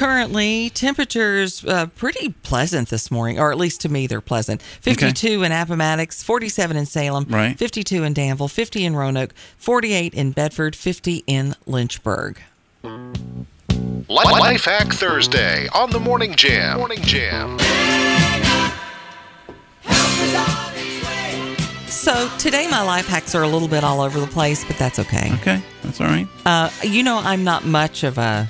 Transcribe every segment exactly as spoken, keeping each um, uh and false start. currently, temperatures uh, pretty pleasant this morning, or at least to me they're pleasant. fifty-two okay. in Appomattox, forty-seven in Salem, right. fifty-two in Danville, fifty in Roanoke, forty-eight in Bedford, fifty in Lynchburg. Life Hack Thursday on the Morning Jam. Morning Jam. So today my life hacks are a little bit all over the place, but that's okay. Okay, that's all right. Uh, you know, I'm not much of a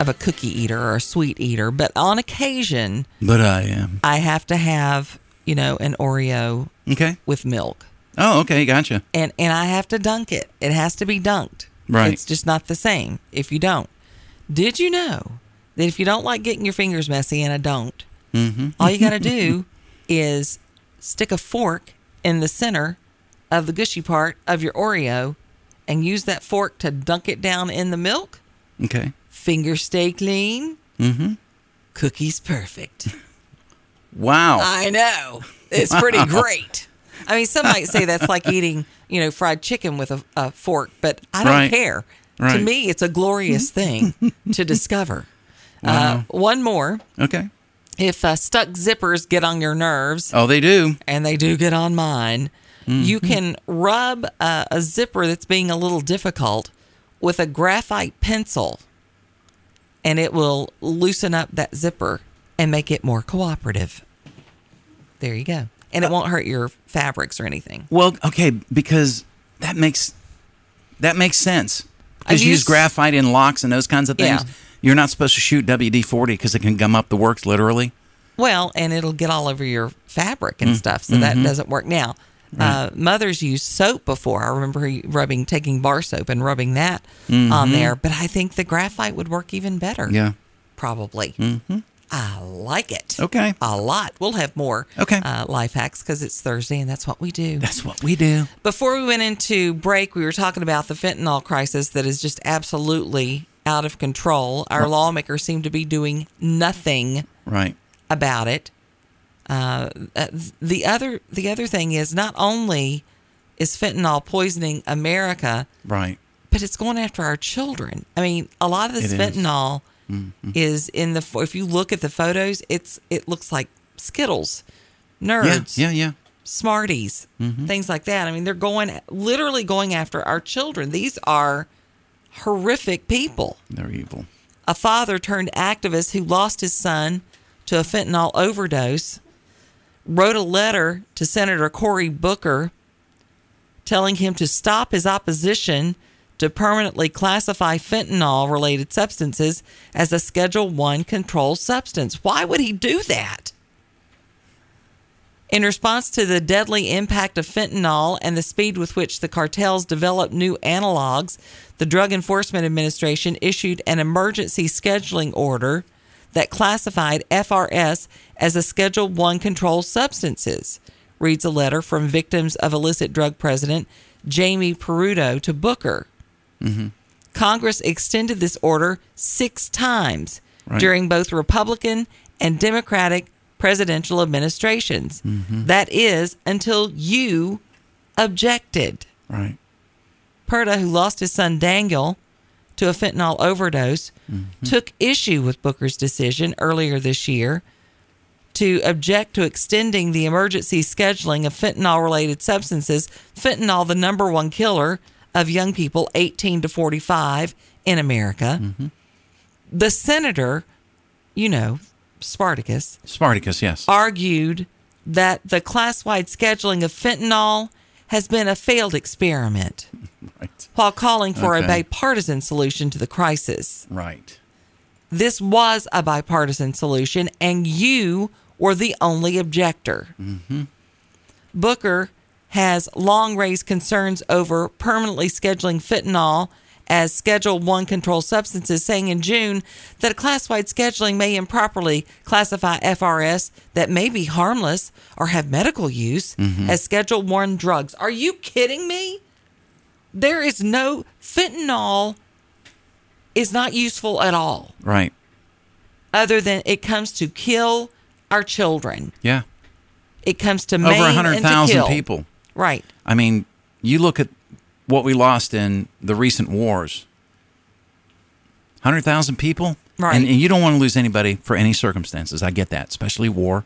of a cookie eater or a sweet eater, but on occasion, but I am. I have to have, you know, an Oreo. Okay. With milk. Oh, okay, gotcha. And and I have to dunk it. It has to be dunked. Right. It's just not the same if you don't. Did you know that if you don't like getting your fingers messy, and I don't, mm-hmm. all you got to do is stick a fork in the center of the gushy part of your Oreo and use that fork to dunk it down in the milk. Okay. Fingers stay clean. Mm-hmm. Cookies perfect. Wow. I know. It's wow. pretty great. I mean, some might say that's like eating, you know, fried chicken with a, a fork, but I don't right. care. Right. To me, it's a glorious thing to discover. Wow. Uh, one more. Okay. If uh, stuck zippers get on your nerves. Oh, they do. And they do get on mine. Mm-hmm. You can rub uh, a zipper that's being a little difficult with a graphite pencil, and it will loosen up that zipper and make it more cooperative. There you go. And it won't hurt your fabrics or anything. Well, okay, because that makes that makes sense. Because you use graphite in locks and those kinds of things. Yeah. You're not supposed to shoot W D forty because it can gum up the works, literally. Well, and it'll get all over your fabric and mm. stuff, so mm-hmm. that doesn't work now. Right. Uh, mothers used soap before. I remember rubbing, taking bar soap and rubbing that mm-hmm. on there. But I think the graphite would work even better. Yeah. Probably. Mm-hmm. I like it. Okay. A lot. We'll have more okay. uh, life hacks because it's Thursday and that's what we do. That's what we do. Before we went into break, we were talking about the fentanyl crisis that is just absolutely out of control. Our right. lawmakers seem to be doing nothing right. about it. Uh, the other the other thing is not only is fentanyl poisoning America, right. but it's going after our children. I mean, a lot of this it fentanyl... Is. Mm-hmm. Is in the if you look at the photos, it's it looks like Skittles, Nerds, yeah, yeah, yeah. Smarties, mm-hmm. things like that. I mean, they're going literally going after our children. These are horrific people. They're evil. A father turned activist who lost his son to a fentanyl overdose wrote a letter to Senator Cory Booker telling him to stop his opposition to permanently classify fentanyl-related substances as a Schedule one controlled substance. Why would he do that? In response to the deadly impact of fentanyl and the speed with which the cartels develop new analogs, the Drug Enforcement Administration issued an emergency scheduling order that classified F R S as a Schedule one controlled substances, reads a letter from victims of illicit drug president Jamie Perudo to Booker. Mm-hmm. Congress extended this order six times right. during both Republican and Democratic presidential administrations. Mm-hmm. That is, until you objected. Right. Perda, who lost his son Daniel to a fentanyl overdose, mm-hmm. took issue with Booker's decision earlier this year to object to extending the emergency scheduling of fentanyl-related substances, fentanyl, the number one killer of young people eighteen to forty-five in America. Mm-hmm. The senator, you know, Spartacus. Spartacus, yes. Argued that the class-wide scheduling of fentanyl has been a failed experiment right. while calling for okay. a bipartisan solution to the crisis. Right. This was a bipartisan solution, and you were the only objector. Mm-hmm. Booker has long raised concerns over permanently scheduling fentanyl as Schedule one controlled substances, saying in June that a class-wide scheduling may improperly classify F R S that may be harmless or have medical use mm-hmm. as Schedule one drugs. Are you kidding me? There is no fentanyl is not useful at all. Right. Other than it comes to kill our children. Yeah. It comes to maim and to kill. Over one hundred thousand people. Right. I mean, you look at what we lost in the recent wars. one hundred thousand people? Right. And, and you don't want to lose anybody for any circumstances. I get that, especially war.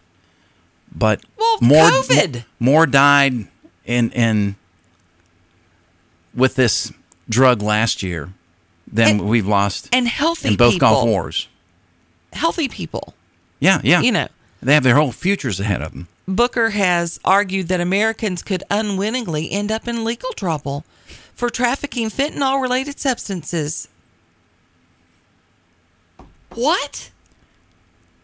But well, more, COVID. more more died in in with this drug last year than and, we've lost and healthy in both people. Gulf wars. Healthy people. Yeah, yeah. You know. They have their whole futures ahead of them. Booker has argued that Americans could unwittingly end up in legal trouble for trafficking fentanyl-related substances. What?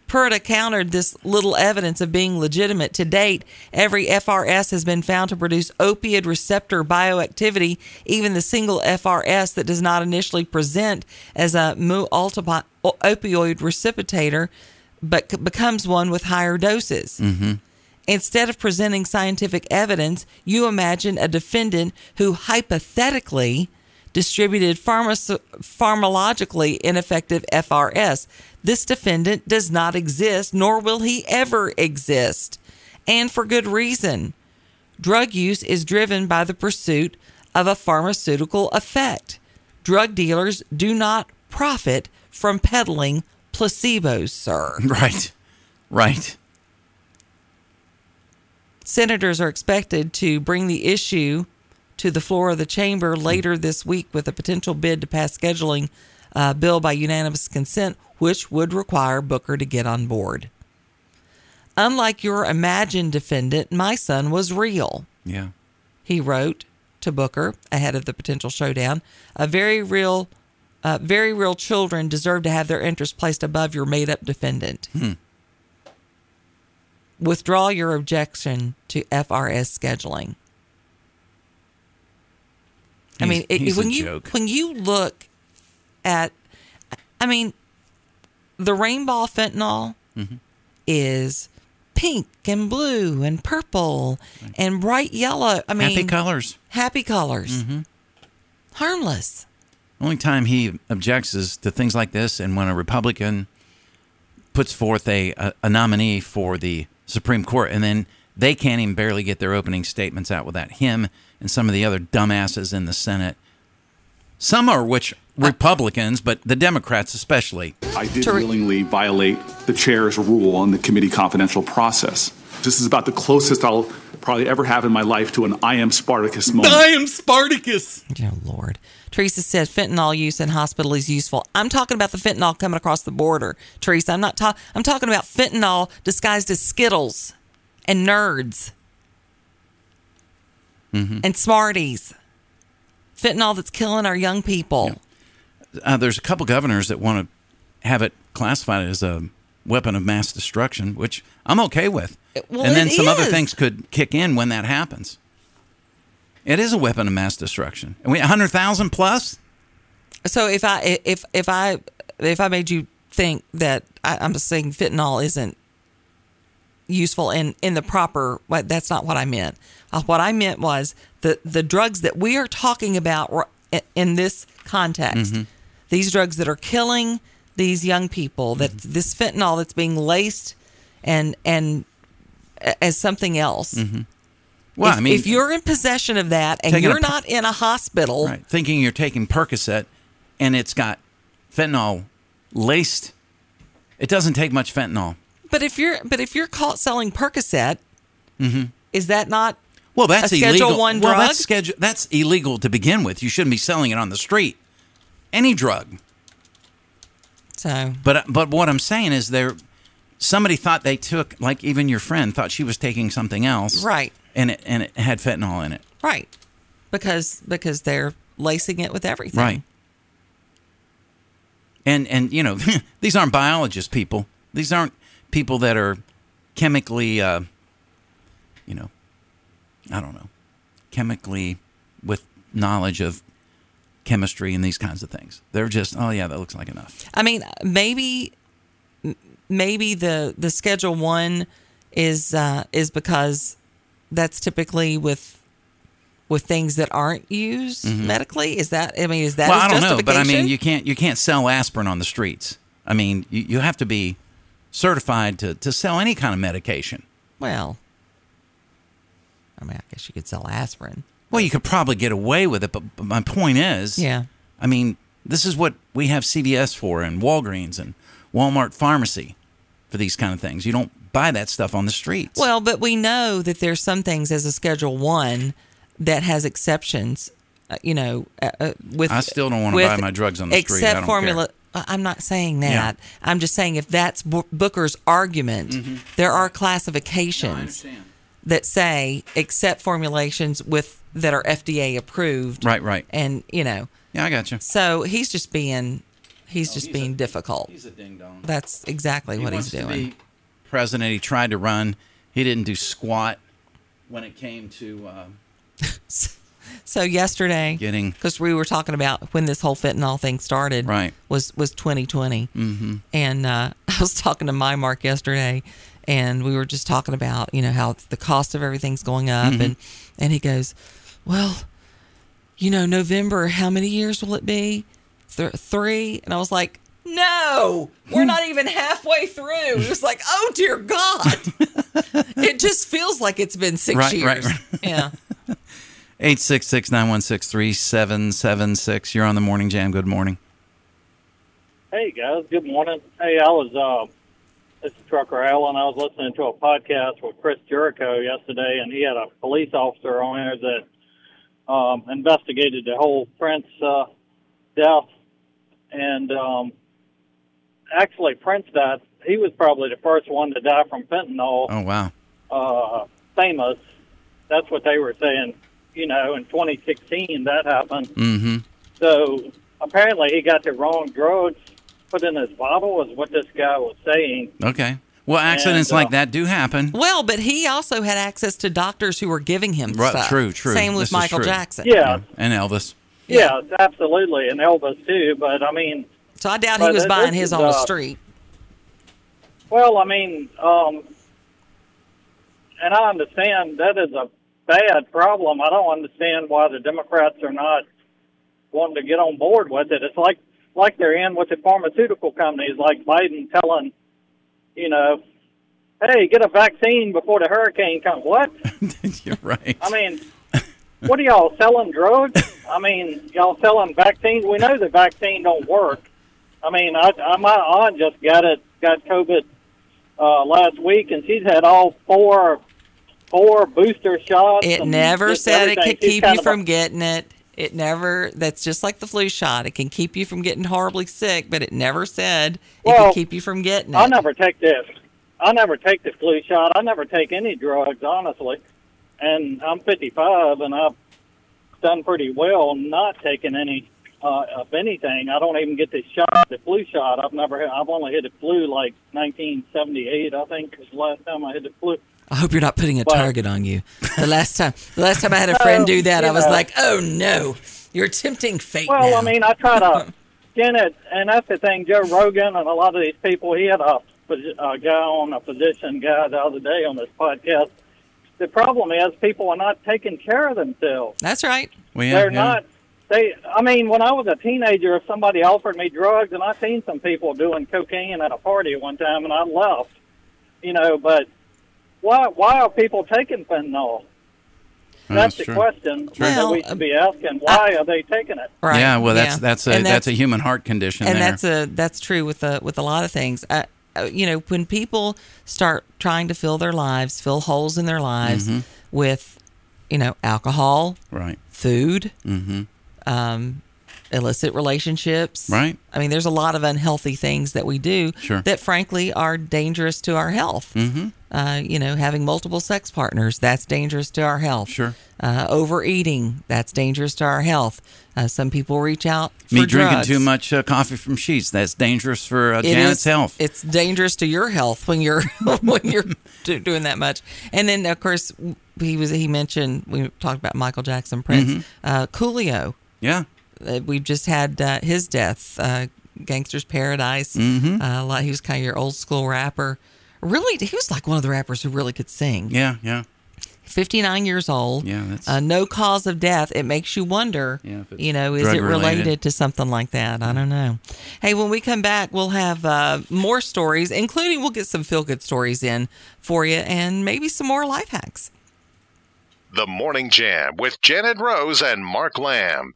Perudo countered this little evidence of being legitimate. To date, every F R S has been found to produce opioid receptor bioactivity, even the single F R S that does not initially present as a mu-opioid precipitator, but becomes one with higher doses. Mm-hmm. Instead of presenting scientific evidence, you imagine a defendant who hypothetically distributed pharma- pharmacologically ineffective F R S. This defendant does not exist, nor will he ever exist, and for good reason. Drug use is driven by the pursuit of a pharmaceutical effect. Drug dealers do not profit from peddling placebos, sir. Right, right. Senators are expected to bring the issue to the floor of the chamber later this week with a potential bid to pass scheduling uh, bill by unanimous consent, which would require Booker to get on board. Unlike your imagined defendant, my son was real. Yeah. He wrote to Booker ahead of the potential showdown. A very real, uh, very real children deserve to have their interests placed above your made-up defendant. Hmm. Withdraw your objection to F R S scheduling. I mean, it, when you joke. when you look at, I mean, the rainbow fentanyl mm-hmm. is pink and blue and purple right. and bright yellow. I mean, happy colors. Happy colors. Mm-hmm. Harmless. Only time he objects is to things like this, and when a Republican puts forth a a, a nominee for the Supreme Court, and then they can't even barely get their opening statements out without him and some of the other dumbasses in the Senate. Some are which Republicans, but the Democrats especially. I did Ter- willingly violate the chair's rule on the committee confidential process. This is about the closest I'll probably ever have in my life to an I am Spartacus moment. I am Spartacus! Oh, Lord. Teresa said fentanyl use in hospital is useful. I'm talking about the fentanyl coming across the border, Teresa. I'm not talking. I'm talking about fentanyl disguised as Skittles. And nerds. Mm-hmm. And Smarties. Fentanyl that's killing our young people. Yeah. Uh, there's a couple governors that want to have it classified as a weapon of mass destruction, which I'm okay with. Well, and then some is. other things could kick in when that happens. It is a weapon of mass destruction. I mean, one hundred thousand plus? So if I if if I if I made you think that I, I'm just saying fentanyl isn't useful in, in the proper, well, that's not what I meant. Uh, what I meant was the, the drugs that we are talking about in this context, mm-hmm. these drugs that are killing these young people, that mm-hmm. this fentanyl that's being laced and and as something else. Mm-hmm. Well, if, I mean, if you're in possession of that and you're a, not in a hospital. Right, thinking you're taking Percocet and it's got fentanyl laced, it doesn't take much fentanyl. But if you're but if you're caught selling Percocet, mm-hmm. is that not well? That's a Schedule illegal. One drug? Well, that's schedule that's illegal to begin with. You shouldn't be selling it on the street. Any drug. So, but but what I'm saying is there, somebody thought they took, like even your friend thought she was taking something else, right? And it and it had fentanyl in it, right? Because because they're lacing it with everything, right? And and you know these aren't biologists, people. These aren't. People that are chemically, uh, you know, I don't know, chemically with knowledge of chemistry and these kinds of things. They're just, oh, yeah, that looks like enough. I mean, maybe maybe the, the Schedule One is uh, is because that's typically with with things that aren't used mm-hmm. medically. Is that, I mean, is that well, I don't know, but I mean, you can't, you can't sell aspirin on the streets. I mean, you, you have to be certified to, to sell any kind of medication. Well, I mean, I guess you could sell aspirin. Well, you could probably get away with it, but, but my point is, yeah. I mean, This is what we have C V S for, and Walgreens and Walmart Pharmacy for these kind of things. You don't buy that stuff on the streets. Well, but we know that there's some things as a Schedule One that has exceptions. Uh, you know, uh, with I still don't want to buy my drugs on the street. Except formula. Care. I'm not saying that. Yeah. I'm just saying if that's Booker's argument, mm-hmm. there are classifications no, that say except formulations with that are F D A approved. Right, right. And you know. Yeah, I got you. So he's just being, he's oh, just he's being a, difficult. He's a ding dong. That's exactly he what wants he's doing. To be president, he tried to run. He didn't do squat when it came to. Uh, So yesterday, because we were talking about when this whole fentanyl thing started, right. was, was twenty twenty. Mm-hmm. And uh, I was talking to my Mark yesterday, and we were just talking about, you know, how the cost of everything's going up. Mm-hmm. And, and he goes, well, you know, November, how many years will it be? Th- three? And I was like, no, we're not even halfway through. It was like, oh, dear God. It just feels like it's been six right, years. Right, right. Yeah. eight six six, nine one six, three seven seven six. You're on the Morning Jam. Good morning. Hey, guys. Good morning. Hey, I was, uh, this is Trucker Allen. I was listening to a podcast with Chris Jericho yesterday, and he had a police officer on there that um, investigated the whole Prince uh, death. And um, actually, Prince died. He was probably the first one to die from fentanyl. Oh, wow. Uh, famous. That's what they were saying. You know, in twenty sixteen, that happened. Mm-hmm. So apparently he got the wrong drugs put in his bottle is what this guy was saying. Okay. Well, accidents and, uh, like that do happen. Well, but he also had access to doctors who were giving him right, stuff. True, true. Same with this Michael Jackson. Yeah. And Elvis. Yeah, yeah, absolutely. And Elvis, too. But, I mean... So I doubt he was buying his is, on uh, the street. Well, I mean, um, and I understand that is a bad problem. I don't understand why the Democrats are not wanting to get on board with it. It's like like they're in with the pharmaceutical companies, like Biden telling, you know, hey, get a vaccine before the hurricane comes. What? You're right. I mean, what are y'all selling drugs? I mean, y'all selling vaccines? We know the vaccine don't work. I mean, I, I my aunt just got it, got COVID uh, last week, and she's had all four. Four booster shots. It never said everything. It could keep you from a... getting it. It never, that's just like the flu shot. It can keep you from getting horribly sick, but it never said well, it could keep you from getting it. I never take this. I never take the flu shot. I never take any drugs, honestly. And I'm fifty-five, and I've done pretty well not taking any uh, of anything. I don't even get the shot, the flu shot. I've never, I've only hit the flu like nineteen seventy-eight, I think, was the last time I hit the flu. I hope you're not putting a but, target on you. The last time the last time I had a friend do that, I was know. like, oh, no, you're tempting fate Well, now. I mean, I try to skin it, and that's the thing. Joe Rogan and a lot of these people, he had a, a guy on, a physician guy the other day on this podcast. The problem is people are not taking care of themselves. That's right. Well, yeah, They're yeah. not. They. I mean, when I was a teenager, if somebody offered me drugs, and I seen some people doing cocaine at a party one time, and I left, you know, but... Why Why are people taking fentanyl? That's, that's the true. question well, that we should be asking. Why I, are they taking it? Right. Yeah, well, that's yeah. that's a that's, that's a human heart condition. And there. that's a that's true with a, with a lot of things. I, you know, when people start trying to fill their lives, fill holes in their lives mm-hmm. with, you know, alcohol, right, food, mm-hmm. um, illicit relationships, right. I mean, there's a lot of unhealthy things that we do sure. that, frankly, are dangerous to our health. Mm-hmm. Uh, you know, having multiple sex partners, that's dangerous to our health. Sure. Uh, overeating, that's dangerous to our health. Uh, some people reach out for Me drugs. Drinking too much uh, coffee from Sheetz, that's dangerous for uh, Janet's health. It's dangerous to your health when you're when you're doing that much. And then, of course, he was he mentioned, we talked about Michael Jackson, Prince, mm-hmm. uh, Coolio. Yeah. Uh, we've just had uh, his death, uh, Gangster's Paradise. Mm-hmm. Uh, a lot, he was kind of your old school rapper. Really, he was like one of the rappers who really could sing. Yeah, yeah. fifty-nine years old. Yeah, that's... Uh, no cause of death. It makes you wonder, yeah, you know, is it related, related to something like that? I don't know. Hey, when we come back, we'll have uh, more stories, including we'll get some feel-good stories in for you and maybe some more life hacks. The Morning Jam with Janet Rose and Mark Lamb.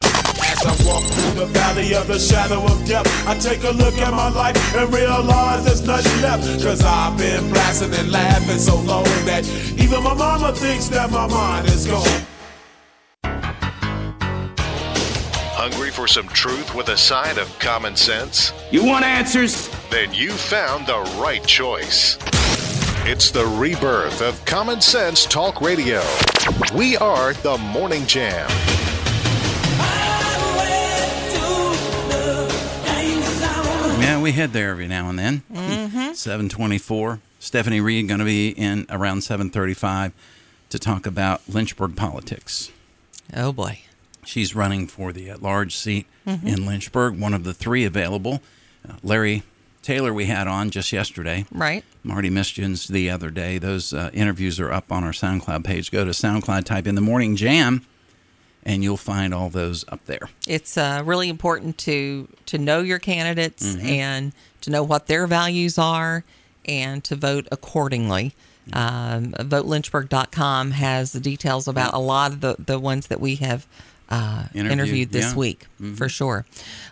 As I walk through the valley of the shadow of death, I take a look at my life and realize there's nothing left. Cause I've been blasting and laughing so long that even my mama thinks that my mind is gone. Hungry for some truth with a side of common sense? You want answers? Then you found the right choice. It's the rebirth of Common Sense Talk Radio. We are the Morning Jam. Yeah, we head there every now and then. Mm-hmm. seven twenty-four. Stephanie Reed going to be in around seven thirty-five to talk about Lynchburg politics. Oh, boy. She's running for the at-large seat mm-hmm. in Lynchburg, one of the three available. Uh, Larry Taylor we had on just yesterday. Right. Marty Mischins the other day. Those uh, interviews are up on our SoundCloud page. Go to SoundCloud, type in The Morning Jam, and you'll find all those up there. It's uh, really important to, to know your candidates mm-hmm. and to know what their values are and to vote accordingly. Mm-hmm. Um, Vote Lynchburg dot com has the details about a lot of the, the ones that we have Uh, interviewed, interviewed this yeah. week, mm-hmm. for sure.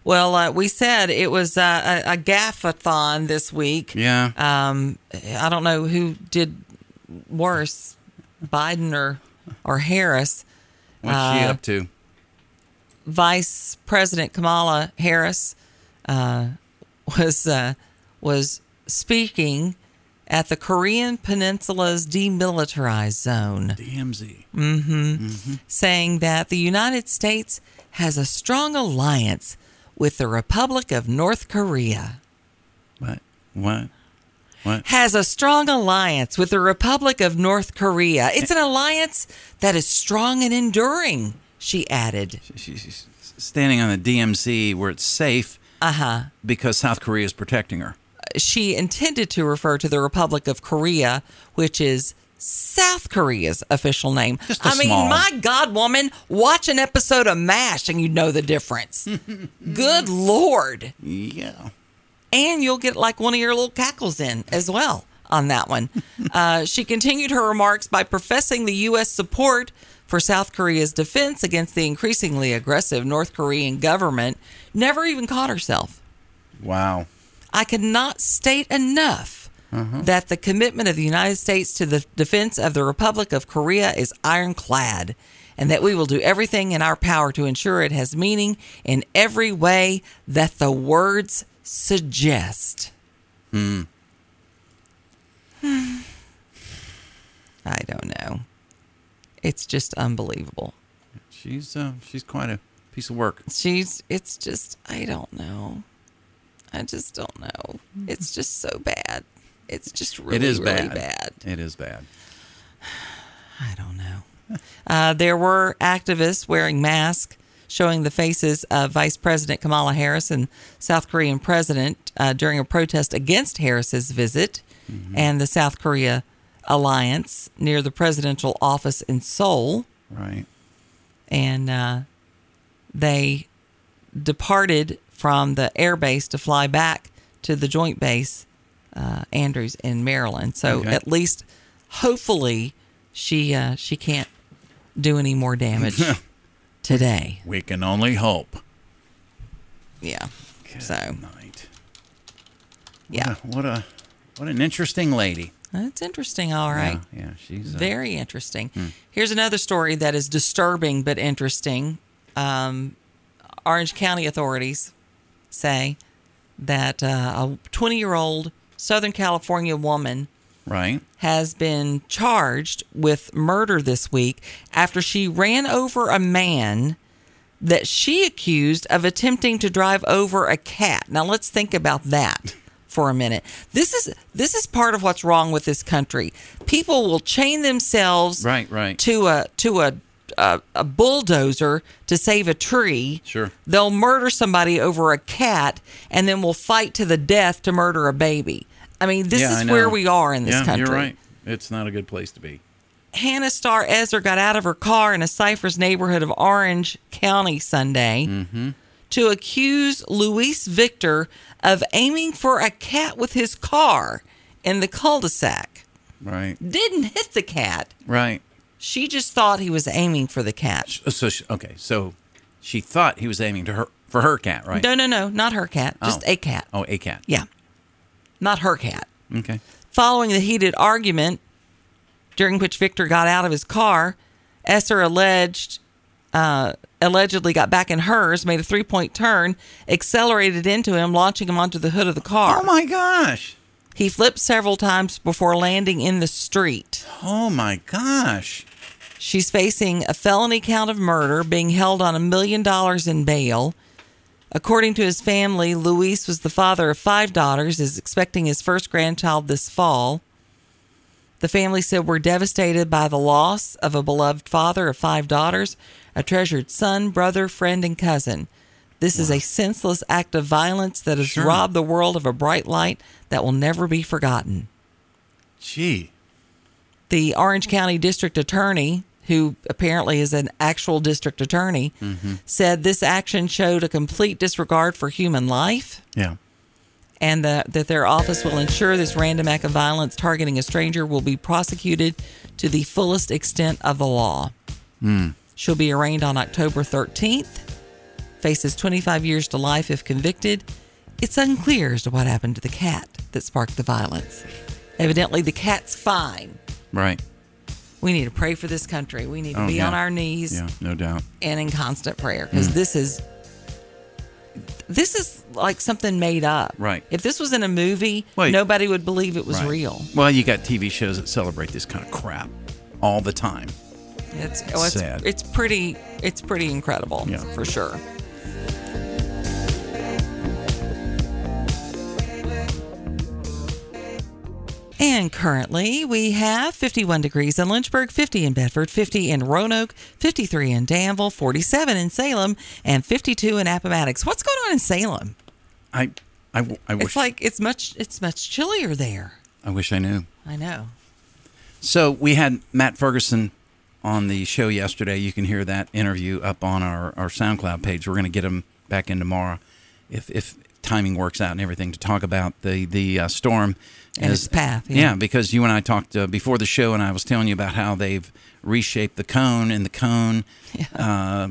Well, uh, we said it was uh, a, a gaffe-a-thon this week. Yeah. Um, I don't know who did worse, Biden or, or Harris. What's uh, she up to? Vice President Kamala Harris uh, was uh, was speaking at the Korean Peninsula's Demilitarized Zone. D M Z. Mm-hmm. Mm-hmm. Saying that the United States has a strong alliance with the Republic of North Korea. What? What? What? Has a strong alliance with the Republic of North Korea. It's an alliance that is strong and enduring, she added. She's standing on the D M Z where it's safe uh-huh. because South Korea is protecting her. She intended to refer to the Republic of Korea, which is South Korea's official name. Just I mean, small. My God, woman, watch an episode of MASH and you know the difference. Good Lord. Yeah. And you'll get like one of your little cackles in as well on that one. uh, she continued her remarks by professing the U S support for South Korea's defense against the increasingly aggressive North Korean government. Never even caught herself. Wow. I cannot state enough uh-huh. that the commitment of the United States to the defense of the Republic of Korea is ironclad, and that we will do everything in our power to ensure it has meaning in every way that the words suggest. Hmm. I don't know. It's just unbelievable. She's uh, she's quite a piece of work. She's. It's just. I don't know. I just don't know. It's just so bad. It's just really, it is really bad. bad. It is bad. I don't know. Uh, there were activists wearing masks showing the faces of Vice President Kamala Harris and South Korean President uh, during a protest against Harris's visit mm-hmm. and the South Korea alliance near the presidential office in Seoul. Right. And uh, they departed from the air base to fly back to the joint base, uh, Andrews in Maryland. So okay. at least, hopefully, she uh, she can't do any more damage today. We can only hope. Yeah. Good so. Night. Yeah. What a, what a what an interesting lady. That's interesting. All right. Yeah. yeah she's uh, very interesting. Hmm. Here's another story that is disturbing but interesting. Um, Orange County authorities say that uh, a twenty-year-old Southern California woman right. has been charged with murder this week after she ran over a man that she accused of attempting to drive over a cat. Now, let's think about that for a minute. This is this is part of what's wrong with this country. People will chain themselves right, right. to a to a A, a bulldozer to save a tree. Sure. They'll murder somebody over a cat and then we'll fight to the death to murder a baby. I mean, this yeah, is where we are in this yeah, country. You're right. It's not a good place to be. Hannah Star Esser got out of her car in a Cypress neighborhood of Orange County Sunday mm-hmm. to accuse Luis Victor of aiming for a cat with his car in the cul-de-sac. Right. Didn't hit the cat. Right. She just thought he was aiming for the cat. So, she, okay, so She thought he was aiming to her for her cat, right? No, no, no, not her cat. Just oh. a cat. Oh, a cat. Yeah. Not her cat. Okay. Following the heated argument, during which Victor got out of his car, Esser alleged, uh, allegedly got back in hers, made a three-point turn, accelerated into him, launching him onto the hood of the car. Oh, my gosh. He flipped several times before landing in the street. Oh, my gosh. She's facing a felony count of murder, being held on a million dollars in bail. According to his family, Luis was the father of five daughters, is expecting his first grandchild this fall. The family said, "We're devastated by the loss of a beloved father of five daughters, a treasured son, brother, friend, and cousin. This wow. is a senseless act of violence that has sure. robbed the world of a bright light that will never be forgotten." Gee. The Orange County District Attorney, who apparently is an actual district attorney, mm-hmm. said this action showed a complete disregard for human life. Yeah. And the, that their office will ensure this random act of violence targeting a stranger will be prosecuted to the fullest extent of the law. Mm. She'll be arraigned on October thirteenth, faces twenty-five years to life if convicted. It's unclear as to what happened to the cat that sparked the violence. Evidently, the cat's fine. Right. We need to pray for this country. We need to oh, be yeah. on our knees. Yeah, no doubt. And in constant prayer, because mm. this is... This is like something made up. Right. If this was in a movie, well, nobody would believe it was right. real. Well, you got T V shows that celebrate this kind of crap all the time. It's, oh, it's sad. It's pretty, it's pretty incredible, yeah. for sure. And currently, we have fifty-one degrees in Lynchburg, fifty in Bedford, fifty in Roanoke, fifty-three in Danville, forty-seven in Salem, and fifty-two in Appomattox. What's going on in Salem? I, I, I wish... It's like, it's much, it's much chillier there. I wish I knew. I know. So, we had Matt Ferguson on the show yesterday. You can hear that interview up on our, our SoundCloud page. We're going to get him back in tomorrow if... if timing works out and everything to talk about the the uh, storm as, and its path. Yeah. yeah, because you and I talked uh, before the show, and I was telling you about how they've reshaped the cone, and the cone yeah. uh,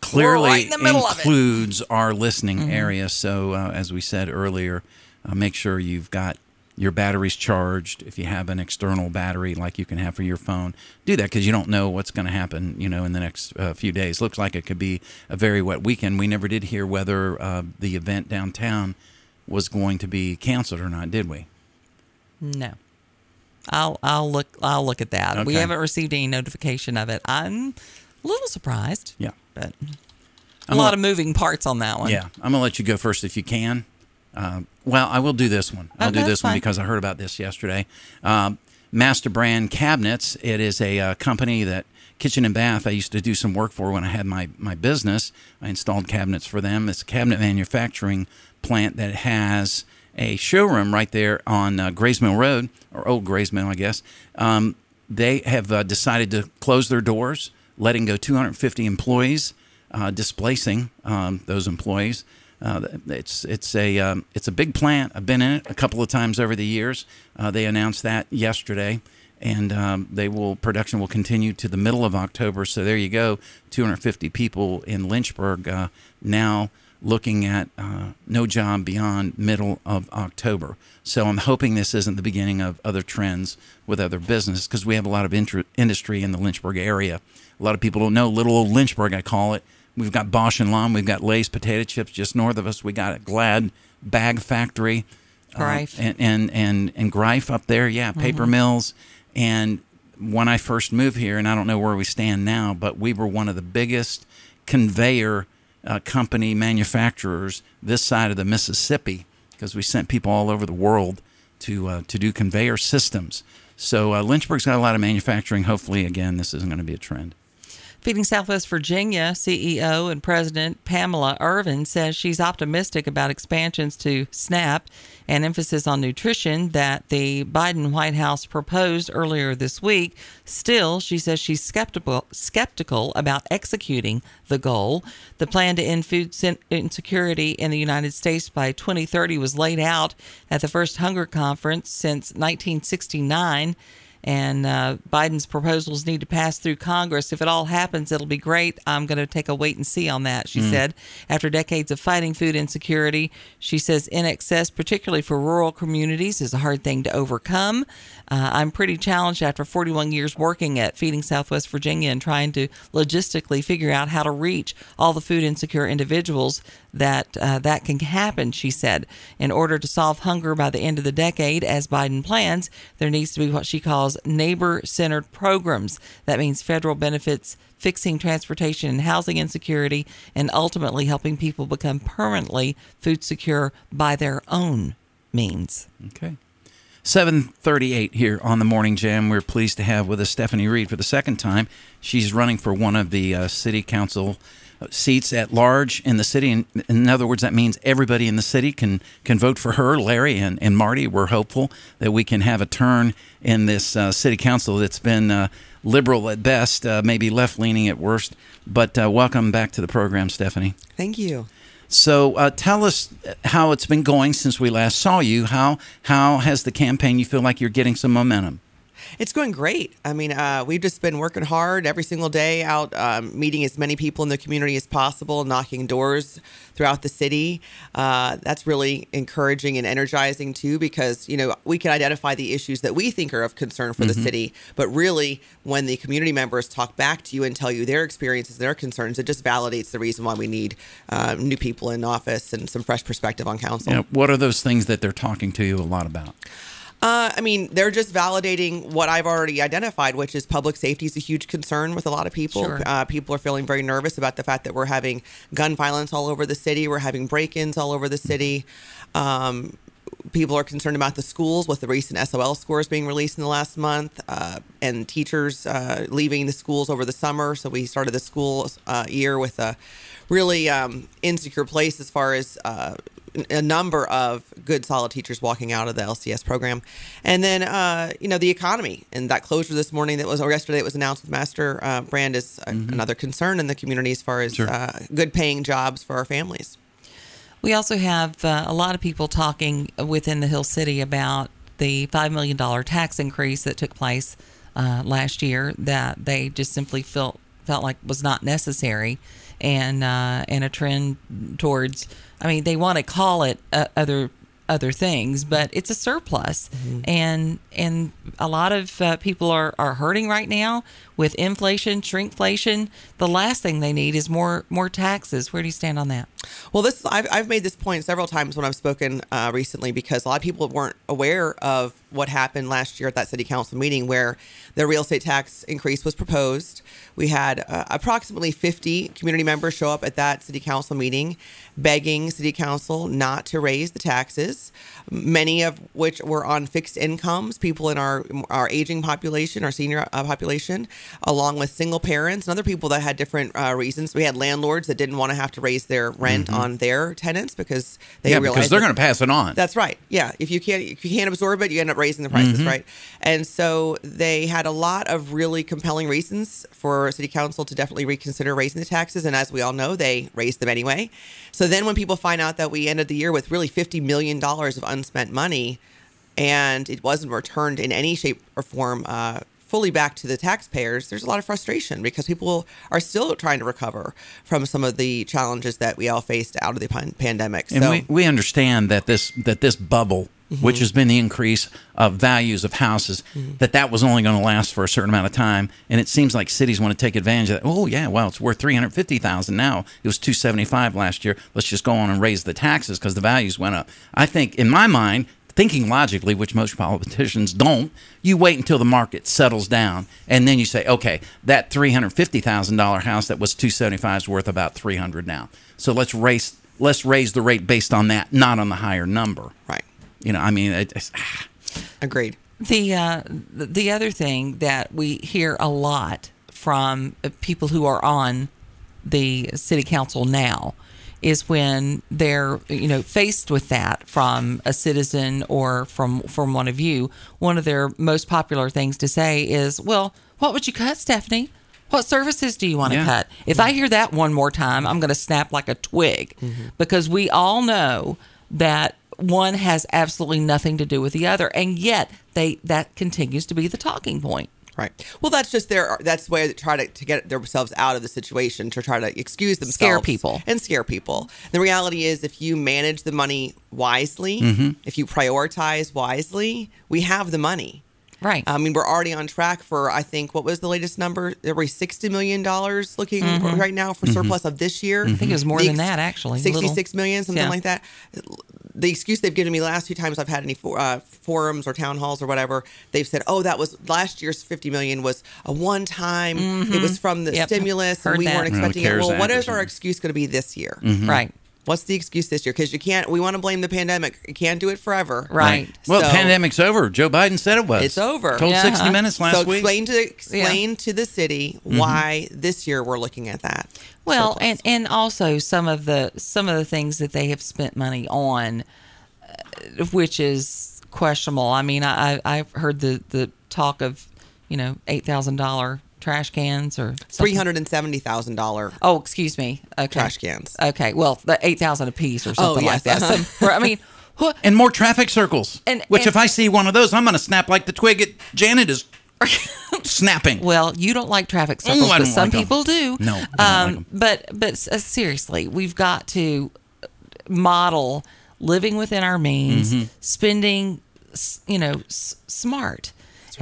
clearly right in includes our listening mm-hmm. area. So, uh, as we said earlier, uh, make sure you've got your batteries charged. If you have an external battery like you can have for your phone, do that, because you don't know what's going to happen, you know, in the next uh, few days. Looks like it could be a very wet weekend. We never did hear whether uh, the event downtown was going to be canceled or not, did we? No. I'll I'll look I'll look at that. Okay. We haven't received any notification of it. I'm a little surprised. Yeah. But a I'm lot let, of moving parts on that one. Yeah. I'm going to let you go first if you can. Uh, well, I will do this one. I'll okay, do this one fine. because I heard about this yesterday. Um, Master Brand Cabinets. It is a uh, company that kitchen and bath I used to do some work for when I had my, my business. I installed cabinets for them. It's a cabinet manufacturing plant that has a showroom right there on uh, Graves Mill Road, or Old Graves Mill, I guess. Um, they have uh, decided to close their doors, letting go two hundred fifty employees, uh, displacing um, those employees. Uh, it's it's a um, it's a big plant. I've been in it a couple of times over the years. Uh, they announced that yesterday, and um, they will production will continue to the middle of October. So there you go, two hundred fifty people in Lynchburg uh, now looking at uh, no job beyond middle of October. So I'm hoping this isn't the beginning of other trends with other business, because we have a lot of inter- industry in the Lynchburg area. A lot of people don't know little old Lynchburg, I call it. We've got Bosch and Lomb. We've got Lay's Potato Chips just north of us. We got a Glad Bag Factory. Greif. Uh, and, and, and, and Greif up there, yeah, paper mm-hmm. mills. And when I first moved here, and I don't know where we stand now, but we were one of the biggest conveyor uh, company manufacturers this side of the Mississippi, because we sent people all over the world to, uh, to do conveyor systems. So uh, Lynchburg's got a lot of manufacturing. Hopefully, again, this isn't going to be a trend. Feeding Southwest Virginia C E O and President Pamela Irvin says she's optimistic about expansions to SNAP and emphasis on nutrition that the Biden White House proposed earlier this week. Still, she says she's skeptical skeptical about executing the goal. The plan to end food insecurity in the United States by twenty thirty was laid out at the first hunger conference since nineteen sixty-nine. and uh, Biden's proposals need to pass through Congress. If it all happens, it'll be great. I'm going to take a wait and see on that, she mm. said. After decades of fighting food insecurity, she says in excess, particularly for rural communities, is a hard thing to overcome. Uh, I'm pretty challenged after forty-one years working at Feeding Southwest Virginia and trying to logistically figure out how to reach all the food insecure individuals that uh, that can happen, she said. In order to solve hunger by the end of the decade, as Biden plans, there needs to be what she calls neighbor-centered programs. That means federal benefits, fixing transportation and housing insecurity, and ultimately helping people become permanently food secure by their own means. Okay. seven thirty-eight here on the Morning Jam. We're pleased to have with us Stephanie Reed for the second time. She's running for one of the uh, city council seats at large in the city. In, in other words, that means everybody in the city can, can vote for her. Larry and, and Marty, we're hopeful that we can have a turn in this uh, city council that's been uh, liberal at best, uh, maybe left-leaning at worst. But uh, welcome back to the program, Stephanie. Thank you. So uh, tell us how it's been going since we last saw you. How, how has the campaign, you feel like you're getting some momentum? It's going great. I mean, uh, we've just been working hard every single day out, um, meeting as many people in the community as possible, knocking doors throughout the city. Uh, that's really encouraging and energizing, too, because, you know, we can identify the issues that we think are of concern for mm-hmm. the city. But really, when the community members talk back to you and tell you their experiences, their concerns, it just validates the reason why we need um, new people in office and some fresh perspective on council. Yeah, what are those things that they're talking to you a lot about? Uh, I mean, they're just validating what I've already identified, which is public safety is a huge concern with a lot of people. Sure. Uh, people are feeling very nervous about the fact that we're having gun violence all over the city. We're having break-ins all over the city. Um, people are concerned about the schools with the recent S O L scores being released in the last month uh, and teachers uh, leaving the schools over the summer. So we started the school uh, year with a really um, insecure place as far as uh a number of good, solid teachers walking out of the L C S program. And then, uh, you know, the economy and that closure this morning that was, or yesterday it was announced with Master uh, Brand is a, mm-hmm. another concern in the community as far as sure. uh, good paying jobs for our families. We also have uh, a lot of people talking within the Hill City about the five million dollars tax increase that took place uh, last year that they just simply felt felt like was not necessary. And uh, and a trend towards, I mean, they want to call it uh, other other things, but it's a surplus, mm-hmm. and and a lot of uh, people are, are hurting right now with inflation, shrinkflation. The last thing they need is more more taxes. Where do you stand on that? Well, this I've I've made this point several times when I've spoken uh, recently because a lot of people weren't aware of what happened last year at that city council meeting where the real estate tax increase was proposed. We had uh, approximately fifty community members show up at that city council meeting, begging city council not to raise the taxes, many of which were on fixed incomes, people in our our aging population, our senior uh, population, along with single parents and other people that had different uh, reasons. We had landlords that didn't want to have to raise their rent mm-hmm. on their tenants because they yeah, realized because they're going to pass it on. That's right. Yeah. If you can't, if you can't absorb it, you end up raising the prices, mm-hmm. right? And so they had a lot of really compelling reasons for city council to definitely reconsider raising the taxes. And as we all know, they raised them anyway. So then when people find out that we ended the year with really fifty million dollars of unspent money and it wasn't returned in any shape or form uh, fully back to the taxpayers, there's a lot of frustration because people are still trying to recover from some of the challenges that we all faced out of the pan- pandemic. So, and we, we understand that this that this bubble, mm-hmm. which has been the increase of values of houses, mm-hmm. that that was only going to last for a certain amount of time. And it seems like cities want to take advantage of that. Oh, yeah, well, it's worth three hundred fifty thousand dollars now. It was two hundred seventy-five thousand dollars last year. Let's just go on and raise the taxes because the values went up. I think, in my mind, thinking logically, which most politicians don't, you wait until the market settles down, and then you say, okay, that three hundred fifty thousand dollars house that was two hundred seventy-five thousand dollars is worth about three hundred thousand dollars now. So let's raise, let's raise the rate based on that, not on the higher number. Right. You know, I mean, it's, ah. Agreed. The uh, the other thing that we hear a lot from people who are on the city council now is when they're, you know, faced with that from a citizen or from from one of you, one of their most popular things to say is, well, what would you cut, Stephanie? What services do you want to yeah. cut? If yeah. I hear that one more time, I'm going to snap like a twig mm-hmm. because we all know that one has absolutely nothing to do with the other, and yet they that continues to be the talking point. Right. Well, that's just their that's the way they try to, to get themselves out of the situation, to try to excuse themselves, scare people, and scare people. The reality is, if you manage the money wisely, mm-hmm. if you prioritize wisely, we have the money. Right. I mean, we're already on track for, I think, what was the latest number? There were sixty million dollars looking mm-hmm. right now for mm-hmm. surplus of this year. Mm-hmm. I think it was more the than ex- that, actually. sixty-six million dollars, something yeah. like that. The excuse they've given me last few times I've had any for, uh, forums or town halls or whatever, they've said, oh, that was last year's fifty million dollars was a one-time. Mm-hmm. It was from the yep. stimulus. Heard and we that. weren't expecting it. Well, what is our excuse going to be this year? Mm-hmm. Right. What's the excuse this year? Because you can't, we want to blame the pandemic. You can't do it forever. Right. right. Well, so, the pandemic's over. Joe Biden said it was. It's over. Told yeah. sixty minutes last so week. So explain to, explain yeah. to the city why mm-hmm. this year we're looking at that. Well, surplus. and and also some of the some of the things that they have spent money on, uh, which is questionable. I mean, I, I've heard the, the talk of, you know, eight thousand dollars trash cans or three hundred and seventy thousand dollar. Oh, excuse me. Okay. Trash cans. Okay. Well, the eight thousand a piece or something oh, yes, like that. Uh-huh. So, I mean, wh- and more traffic circles. And, which, and, if I see one of those, I'm going to snap like the twig at Janet is snapping. Well, you don't like traffic circles, oh, but some like people them. do. No. Um, like but but uh, seriously, we've got to model living within our means, mm-hmm. spending, you know, s- smart.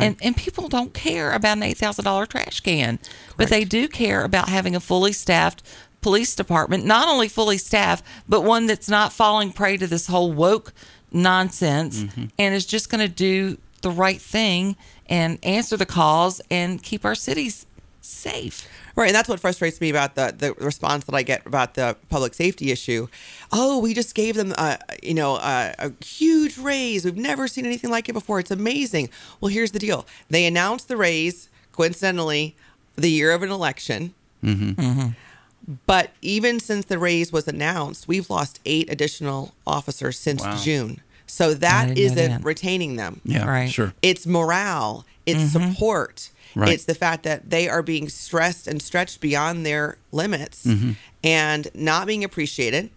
And and people don't care about an eight thousand dollars trash can, Correct. but they do care about having a fully staffed police department, not only fully staffed, but one that's not falling prey to this whole woke nonsense mm-hmm. and is just going to do the right thing and answer the calls and keep our cities safe. Right, and that's what frustrates me about the, the response that I get about the public safety issue. Oh, we just gave them, uh, you know, uh, a huge raise. We've never seen anything like it before. It's amazing. Well, here's the deal. They announced the raise, coincidentally, the year of an election. Mm-hmm. Mm-hmm. But even since the raise was announced, we've lost eight additional officers since wow. June. So that isn't that. retaining them. Yeah, right. Sure. It's morale. It's mm-hmm. support. Right. It's the fact that they are being stressed and stretched beyond their limits mm-hmm. and not being appreciated.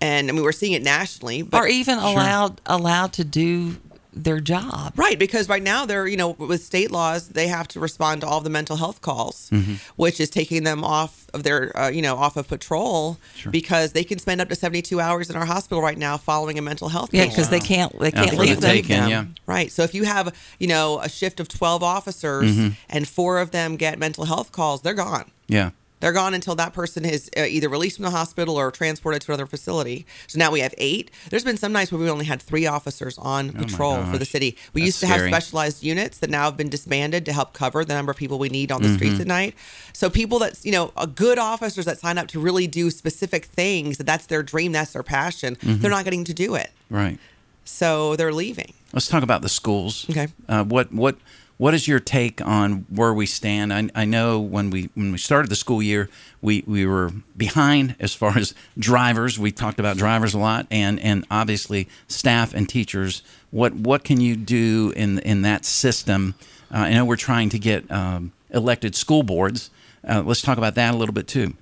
And I mean, we're seeing it nationally. But or even sure. allowed allowed to do their job. Right. Because right now they're, you know, with state laws, they have to respond to all the mental health calls, mm-hmm. which is taking them off of their, uh, you know, off of patrol sure. because they can spend up to seventy-two hours in our hospital right now following a mental health yeah, case. Yeah, because wow. they can't, they can't leave them. Taken, yeah. Right. So if you have, you know, a shift of twelve officers mm-hmm. and four of them get mental health calls, they're gone. Yeah. They're gone until that person is either released from the hospital or transported to another facility. So now we have eight. There's been some nights where we only had three officers on oh patrol for the city. We That's used to scary. have specialized units that now have been disbanded to help cover the number of people we need on the mm-hmm. streets at night. So people that's, you know, good officers that sign up to really do specific things, that that's their dream, that's their passion, mm-hmm. they're not getting to do it. Right. So they're leaving. Let's talk about the schools. Okay. Uh, what what... What is your take on where we stand? I, I know when we when we started the school year, we, we were behind as far as drivers. We talked about drivers a lot, and, and obviously staff and teachers. What what can you do in in that system? Uh, I know we're trying to get um, elected school boards. Uh, let's talk about that a little bit too.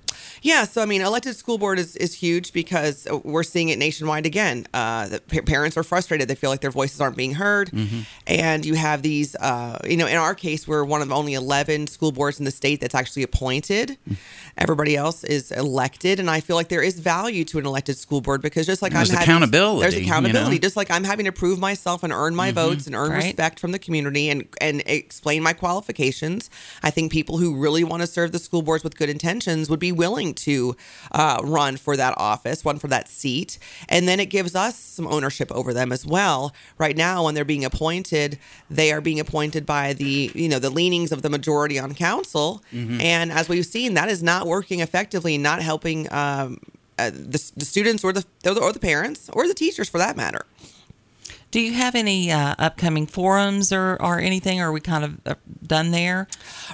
Yeah, so I mean, elected school board is, is huge because we're seeing it nationwide again. Uh, the p- parents are frustrated; they feel like their voices aren't being heard, mm-hmm. and you have these. Uh, you know, in our case, we're one of only eleven school boards in the state that's actually appointed. Mm-hmm. Everybody else is elected, and I feel like there is value to an elected school board because just like there's I'm having accountability, there's accountability. You know? Just like I'm having to prove myself and earn my mm-hmm. votes and earn right. respect from the community and and explain my qualifications. I think people who really want to serve the school boards with good intentions would be willing to uh, run for that office, run for that seat. And then it gives us some ownership over them as well. Right now, when they're being appointed, they are being appointed by the, you know, the leanings of the majority on council. Mm-hmm. And as we've seen, that is not working effectively, not helping um, uh, the, the students or the, or the parents or the teachers for that matter. Do you have any uh, upcoming forums or, or anything? Or are we kind of done there?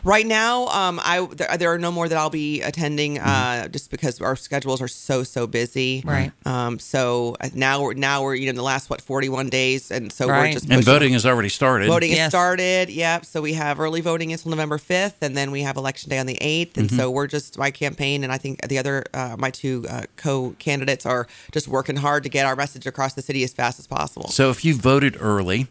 Right now, um, I there, there are no more that I'll be attending, uh, mm-hmm. just because our schedules are so, so busy. Right. Um, so now we're, now we're, you know, the last, what, forty-one days. And so right. we're just pushing. And voting has already started. Voting yes. has started. Yep. So we have early voting until November fifth. And then we have Election Day on the eighth. And mm-hmm. so we're just, my campaign and I think the other, uh, my two uh, co-candidates are just working hard to get our message across the city as fast as possible. So if you voted early,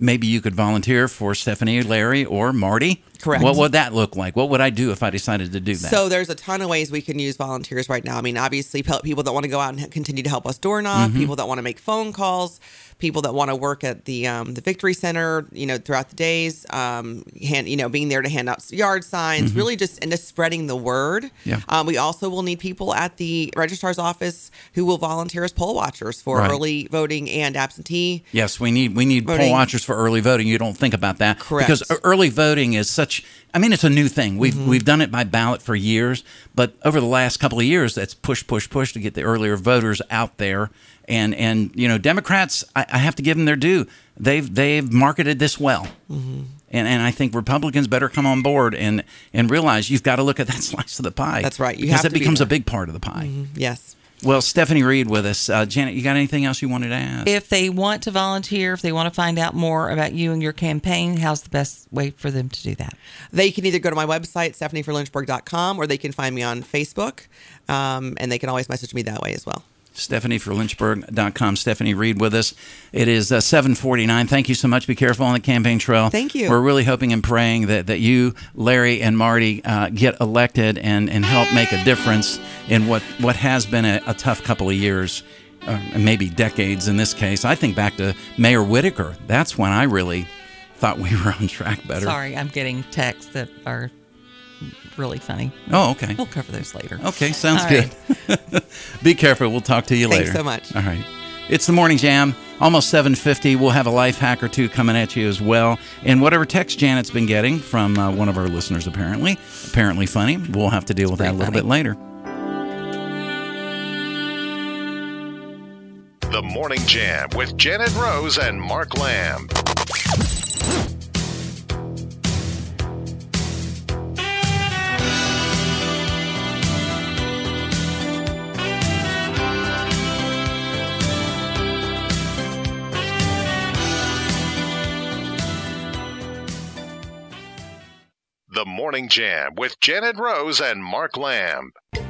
maybe you could volunteer for Stephanie, Larry, or Marty. Correct. What would that look like? What would I do if I decided to do that? So there's a ton of ways we can use volunteers right now. I mean, obviously, people that want to go out and continue to help us door knock, mm-hmm. people that want to make phone calls, people that want to work at the um, the Victory Center, you know, throughout the days, um, hand, you know, being there to hand out yard signs, mm-hmm. really just and just spreading the word. Yeah. Um, we also will need people at the registrar's office who will volunteer as poll watchers for right. early voting and absentee. Yes, we need we need voting. Poll watchers for early voting. You don't think about that, correct? Because early voting is such. I mean, it's a new thing. We've mm-hmm. we've done it by ballot for years, but over the last couple of years, that's push, push, push to get the earlier voters out there. And and you know, Democrats, I, I have to give them their due. They've they've marketed this well, mm-hmm. and and I think Republicans better come on board and and realize you've got to look at that slice of the pie. That's right, you because have it to becomes be a big part of the pie. Mm-hmm. Yes. Well, Stephanie Reed with us. Uh, Janet, you got anything else you wanted to ask? If they want to volunteer, if they want to find out more about you and your campaign, how's the best way for them to do that? They can either go to my website, Stephanie for Lynchburg dot com, or they can find me on Facebook, um, and they can always message me that way as well. Stephanie for Lynchburg dot com. Stephanie Reed with us. It is uh, seven forty-nine. Thank you so much. Be careful on the campaign trail. Thank you. We're really hoping and praying that, that you, Larry, and Marty uh, get elected and, and help make a difference in what, what has been a, a tough couple of years, or maybe decades in this case. I think back to Mayor Whitaker. That's when I really thought we were on track better. Sorry, I'm getting texts that are... really funny. Oh, okay. We'll cover those later. Okay, sounds all good. Right. Be careful. We'll talk to you Thanks later. Thanks so much. All right. It's the Morning Jam, almost seven fifty. We'll have a life hack or two coming at you as well. And whatever text Janet's been getting from uh, one of our listeners, apparently, apparently funny, we'll have to deal with that a little funny. bit later. The Morning Jam with Janet Rose and Mark Lamb. The Morning Jam with Janet Rose and Mark Lamb. Girl,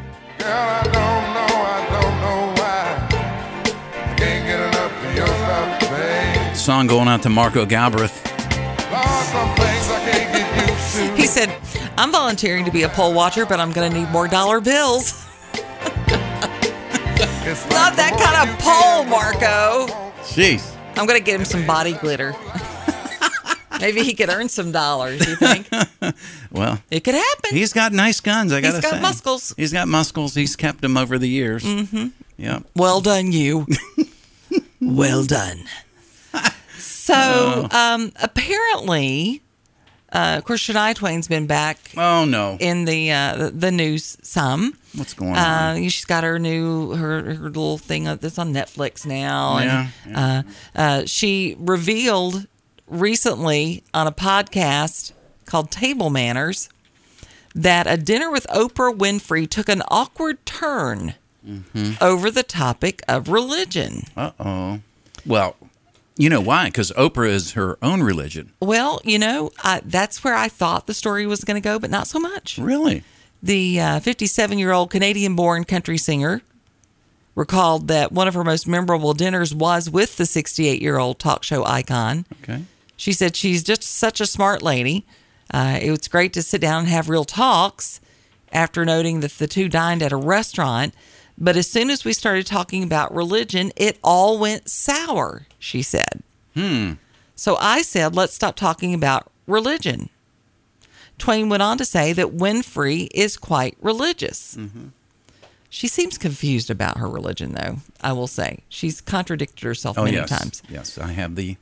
I don't know, I don't know why. I can't get enough of your stuff, babe. Song going out to Marco Galbraith. Lord, some things I can't get used to. He said, I'm volunteering to be a poll watcher, but I'm going to need more dollar bills. Love that kind of poll, Marco. Jeez. I'm going to get him some body glitter. Maybe he could earn some dollars, you think? Well, it could happen. He's got nice guns, I gotta say. He's got muscles. He's got muscles. He's kept them over the years. Mm-hmm. Yeah. Well done, you. Well done. So, oh. um, apparently, uh, of course, Shania Twain's been back. Oh, no. In the uh, the news some. What's going on? Uh, she's got her new, her, her little thing that's on Netflix now. Yeah. And, yeah. Uh, uh, she revealed... recently on a podcast called Table Manners that a dinner with Oprah Winfrey took an awkward turn mm-hmm. over the topic of religion. Uh-oh. Well, you know why? Because Oprah is her own religion. Well, you know, I, that's where I thought the story was going to go, but not so much. Really? The uh, fifty-seven-year-old Canadian-born country singer recalled that one of her most memorable dinners was with the sixty-eight-year-old talk show icon. Okay. She said she's just such a smart lady. Uh, it was great to sit down and have real talks after noting that the two dined at a restaurant. But as soon as we started talking about religion, it all went sour, she said. Hmm. So I said, let's stop talking about religion. Twain went on to say that Winfrey is quite religious. Mm-hmm. She seems confused about her religion, though, I will say. She's contradicted herself oh, many yes. times. Yes, I have the...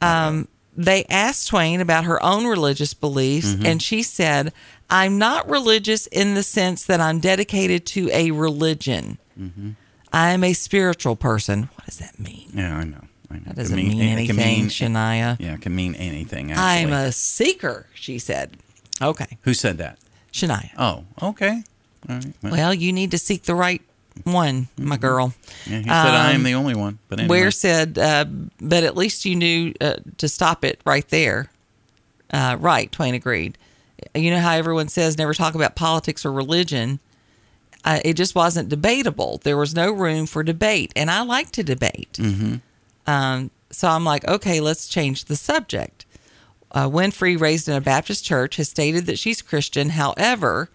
Um, they asked Twain about her own religious beliefs, mm-hmm. and she said, I'm not religious in the sense that I'm dedicated to a religion. Mm-hmm. I'm a spiritual person. What does that mean? Yeah, I know. mean, that doesn't mean, mean anything, mean, Shania. Yeah, it can mean anything, actually. I'm a seeker, she said. Okay. Who said that? Shania. Oh, okay. All right. Well, well you need to seek the right one, my girl. Yeah, he said, um, I am the only one. But anyway. Ware said, uh, but at least you knew uh, to stop it right there. Uh, right, Twain agreed. You know how everyone says never talk about politics or religion? Uh, it just wasn't debatable. There was no room for debate. And I like to debate. Mm-hmm. Um, so I'm like, okay, let's change the subject. Uh, Winfrey, raised in a Baptist church, has stated that she's Christian. However,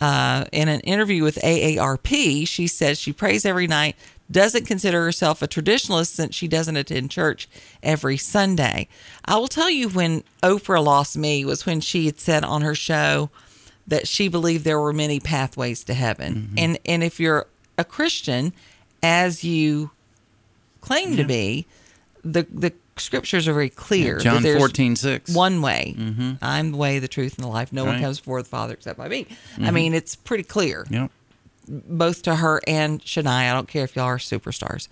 uh, in an interview with A A R P, she says she prays every night, doesn't consider herself a traditionalist since she doesn't attend church every Sunday. I will tell you when Oprah lost me was when she had said on her show that she believed there were many pathways to heaven. Mm-hmm. And and if you're a Christian, as you claim yeah. to be, the the scriptures are very clear. Yeah, John fourteen six. One way. Mm-hmm. I'm the way, the truth, and the life. No right. one comes before the Father except by me. Mm-hmm. I mean, it's pretty clear. Yep. Both to her and Shania. I don't care if y'all are superstars.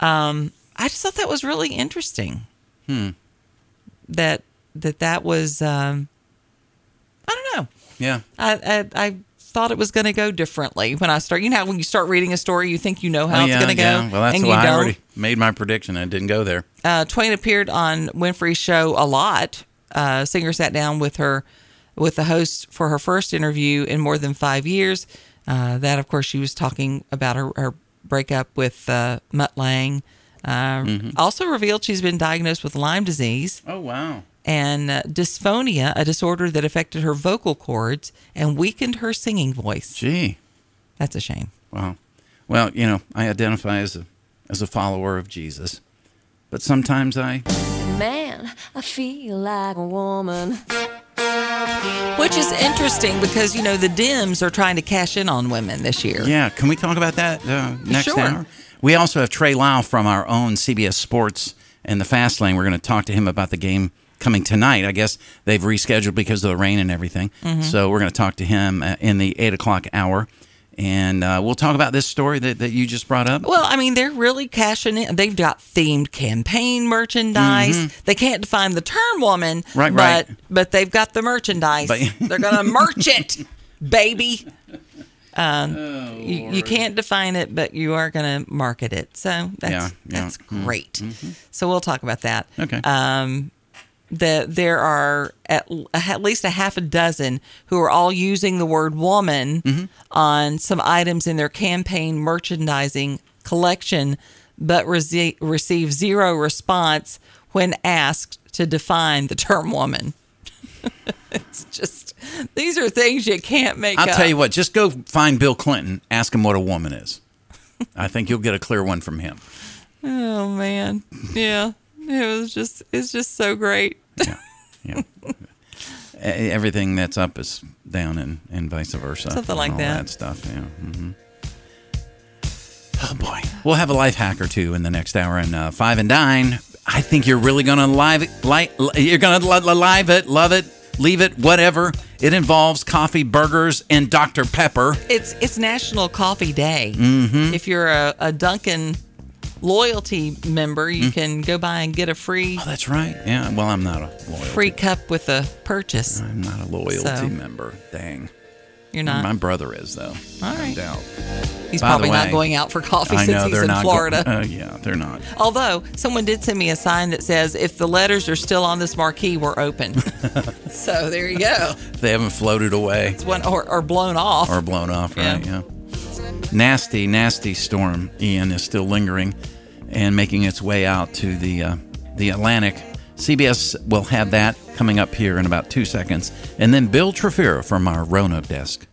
Um, I just thought that was really interesting. Hmm. That that that was. Um, I don't know. Yeah. I I, I thought it was going to go differently when I start. You know how when you start reading a story, you think you know how oh, yeah, it's going to yeah. go. Well, that's and why you I don't. already made my prediction. I didn't go there. Uh, Twain appeared on Winfrey's show a lot. Uh, singer sat down with her, with the host for her first interview in more than five years. Uh, that, of course, she was talking about her, her breakup with uh, Mutt Lange. Uh, mm-hmm. Also revealed she's been diagnosed with Lyme disease. Oh, wow. And uh, dysphonia, a disorder that affected her vocal cords and weakened her singing voice. Gee. That's a shame. Wow. Well, you know, I identify as a, as a follower of Jesus. But sometimes I... Man, I feel like a woman... Which is interesting because, you know, the Dems are trying to cash in on women this year. Yeah. Can we talk about that uh, next sure. hour? We also have Trey Lau from our own C B S Sports and the Fast Lane. We're going to talk to him about the game coming tonight. I guess they've rescheduled because of the rain and everything. Mm-hmm. So we're going to talk to him uh, in the eight o'clock hour. And uh, we'll talk about this story that, that you just brought up. Well, I mean, they're really cashing in. They've got themed campaign merchandise. Mm-hmm. They can't define the term woman, right, but, right. but they've got the merchandise. But- they're going to merch it, baby. Um, oh, you, you can't define it, but you are going to market it. So that's, yeah, yeah. that's great. Mm-hmm. So we'll talk about that. Okay. Um, the, there are at, at least a half a dozen who are all using the word woman mm-hmm. on some items in their campaign merchandising collection, but rece- receive zero response when asked to define the term woman. It's just, these are things you can't make I'll up. I'll tell you what, just go find Bill Clinton, ask him what a woman is. I think you'll get a clear one from him. Oh, man. Yeah. It was just, it's just so great. Yeah, yeah. Everything that's up is down and, and vice versa. Something like all that. that stuff, yeah. Mm-hmm. Oh, boy. We'll have a life hack or two in the next hour. And uh, five and dine, I think you're really going to live it, li- you're going to li- live it, love it, leave it, whatever. It involves coffee, burgers, and Doctor Pepper. It's it's National Coffee Day. Mm-hmm. If you're a, a Dunkin' loyalty member, you mm. can go by and get a free... Oh, that's right. Yeah, well, I'm not a loyalty... Free cup with a purchase. I'm not a loyalty so. member. Dang. You're not? My brother is, though. All right. No doubt. He's by probably way, not going out for coffee I since know, he's in Florida. Go- uh, yeah, they're not. Although, someone did send me a sign that says, if the letters are still on this marquee, we're open. So, there you go. They haven't floated away. It's one, or, or blown off. Or blown off, right, yeah. yeah. Nasty, nasty storm, Ian, is still lingering and making its way out to the uh, the Atlantic. C B S will have that coming up here in about two seconds. And then Bill Trefira from our Roanoke desk.